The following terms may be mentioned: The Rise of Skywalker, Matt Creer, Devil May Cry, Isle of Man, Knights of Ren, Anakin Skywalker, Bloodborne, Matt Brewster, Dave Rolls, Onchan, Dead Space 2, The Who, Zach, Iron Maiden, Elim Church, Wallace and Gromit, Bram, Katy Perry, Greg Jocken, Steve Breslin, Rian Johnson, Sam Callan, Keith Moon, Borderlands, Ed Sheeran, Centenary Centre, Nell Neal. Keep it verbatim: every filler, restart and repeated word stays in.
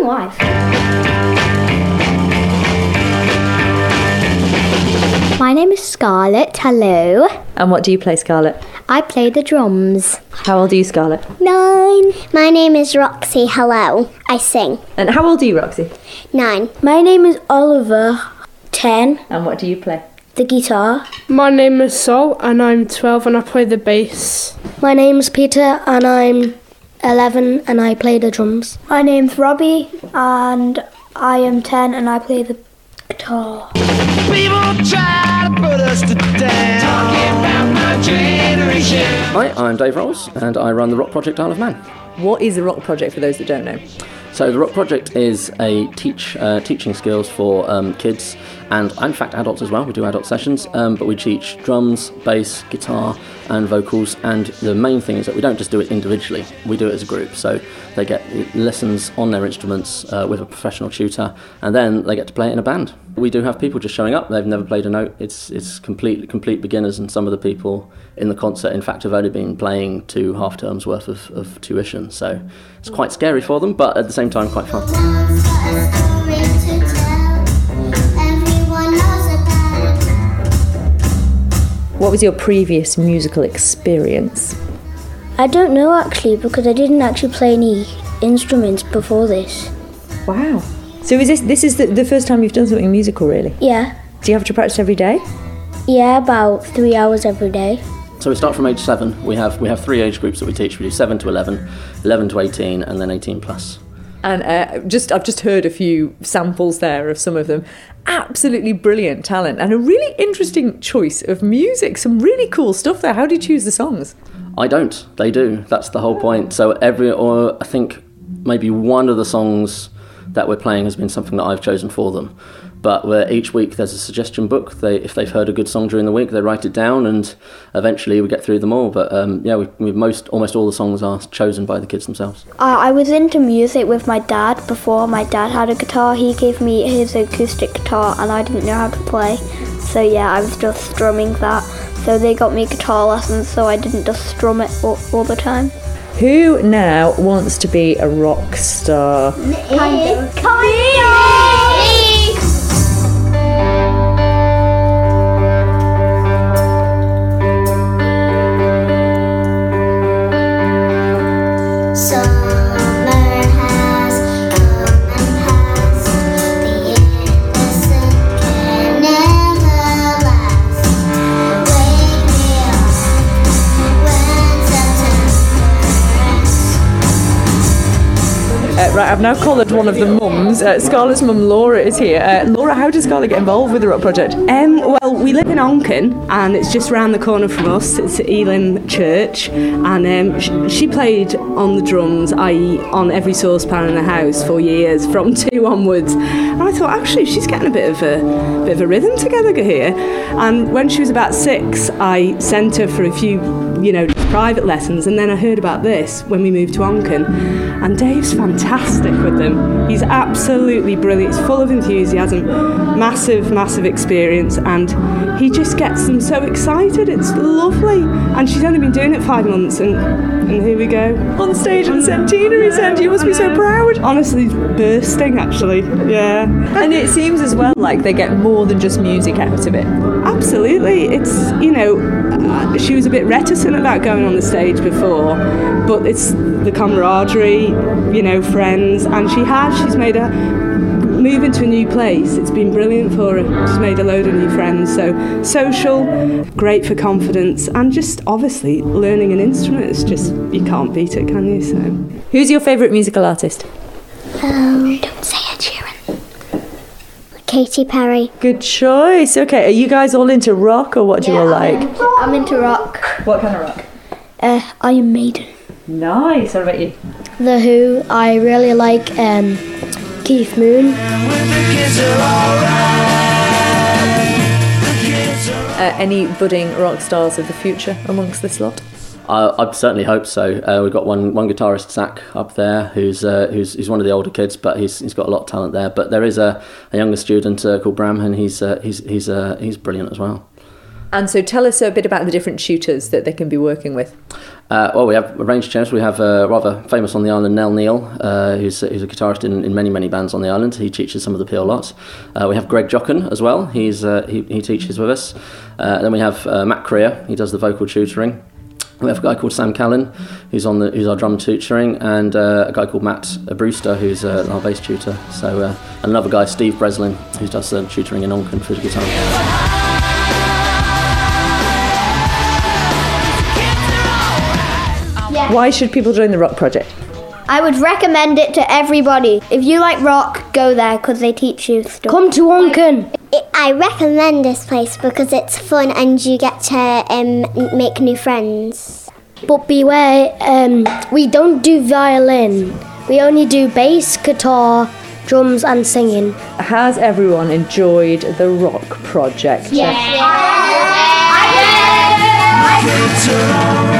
Living Wife. My name is Scarlett. Hello. And what do you play, Scarlett? I play the drums. How old are you, Scarlett? Nine. My name is Roxy. Hello. I sing. And how old are you, Roxy? Nine. My name is Oliver. Ten. And what do you play? The guitar. My name is Sol and I'm twelve and I play the bass. My name's Peter and I'm eleven and I play the drums. My name's Robbie and I am ten and I play the guitar. People try to put us to death, talking about my generation. Hi, I'm Dave Rolls and I run the rock project Isle of Man. What is the rock project for those that don't know? So the rock project is a teach uh, teaching skills for um, kids and in fact adults as well. We do adult sessions, um, but we teach drums, bass, guitar and vocals, and the main thing is that we don't just do it individually, we do it as a group. So they get lessons on their instruments uh, with a professional tutor, and then they get to play it in a band. We do have people just showing up, they've never played a note, it's it's complete, complete beginners, and some of the people in the concert in fact have only been playing two half terms worth of, of tuition, so it's quite scary for them, but at the same time quite fun. What was your previous musical experience? I don't know actually, because I didn't actually play any instruments before this. Wow. So is this this is the, the first time you've done something musical, really? Yeah. Do you have to practice every day? Yeah, about three hours every day. So we start from age seven. We have we have three age groups that we teach. We do seven to eleven, eleven to eighteen, and then eighteen plus. And uh, just I've just heard a few samples there of some of them. Absolutely brilliant talent and a really interesting choice of music. Some really cool stuff there. How do you choose the songs? I don't. They do. That's the whole point. So every or I think maybe one of the songs that we're playing has been something that I've chosen for them. But where each week there's a suggestion book. They, if they've heard a good song during the week, they write it down, and eventually we get through them all. But um, yeah, we, we most almost all the songs are chosen by the kids themselves. Uh, I was into music with my dad before. My dad had a guitar. He gave me his acoustic guitar, and I didn't know how to play. So yeah, I was just strumming that. So they got me guitar lessons, so I didn't just strum it all, all the time. Who now wants to be a rock star? Kind of. Come here! Right, I've now collared one of the mums. Uh, Scarlett's mum, Laura, is here. Uh, Laura, how does Scarlett get involved with the rock project? Um, well, we live in Onchan, and it's just round the corner from us. It's at Elim Church, and um, sh- she played on the drums, that is on every saucepan in the house for years, from two onwards. And I thought, actually, she's getting a bit of a bit of a rhythm together here. And when she was about six, I sent her for a few, you know, private lessons, and then I heard about this when we moved to Onchan. And Dave's fantastic with them. He's absolutely brilliant. He's full of enthusiasm, massive, massive experience, and he just gets them so excited. It's lovely. And she's only been doing it five months, and, and here we go. On stage in Centenary Centre, you must be so proud. Honestly, bursting, actually. Yeah. And it seems as well like they get more than just music out of it. Absolutely. It's, you know, she was a bit reticent about going on the stage before, but it's the camaraderie, you know, friends. And she has, she's made a move into a new place. It's been brilliant for her. She's made a load of new friends. So social, great for confidence, and just obviously learning an instrument is just, you can't beat it, can you? So, who's your favourite musical artist? Um, don't say Ed Sheeran. Katy Perry. Good choice. Okay, are you guys all into rock or what do yeah, you all like? I'm into, I'm into rock. What kind of rock? Uh, Iron Maiden. Nice. What about you? The Who. I really like um, Keith Moon. Uh, any budding rock stars of the future amongst this lot? I, I certainly hope so. Uh, we've got one one guitarist, Zach, up there, who's uh, who's he's one of the older kids, but he's he's got a lot of talent there. But there is a, a younger student uh, called Bram, and he's uh, he's he's uh, he's brilliant as well. And so tell us a bit about the different shooters that they can be working with. Uh, well, we have a range of chefs. We have a uh, rather famous on the island, Nell Neal, uh, who's, who's a guitarist in, in many, many bands on the island. He teaches some of the Peel lots. Uh, we have Greg Jocken as well. He's uh, he, he teaches with us. Uh, then we have uh, Matt Creer. He does the vocal tutoring. We have a guy called Sam Callan, who's on the who's our drum tutoring, and uh, a guy called Matt Brewster, who's uh, our bass tutor. So uh, and another guy, Steve Breslin, who does uh, tutoring in Onchan for the guitar. Why should people join the Rock Project? I would recommend it to everybody. If you like rock, go there because they teach you stuff. Come to Onchan. I recommend this place because it's fun and you get to um, make new friends. But beware, um, we don't do violin. We only do bass, guitar, drums and singing. Has everyone enjoyed the Rock Project? Yes. Yeah. Yeah. Yeah. Yeah. Yeah.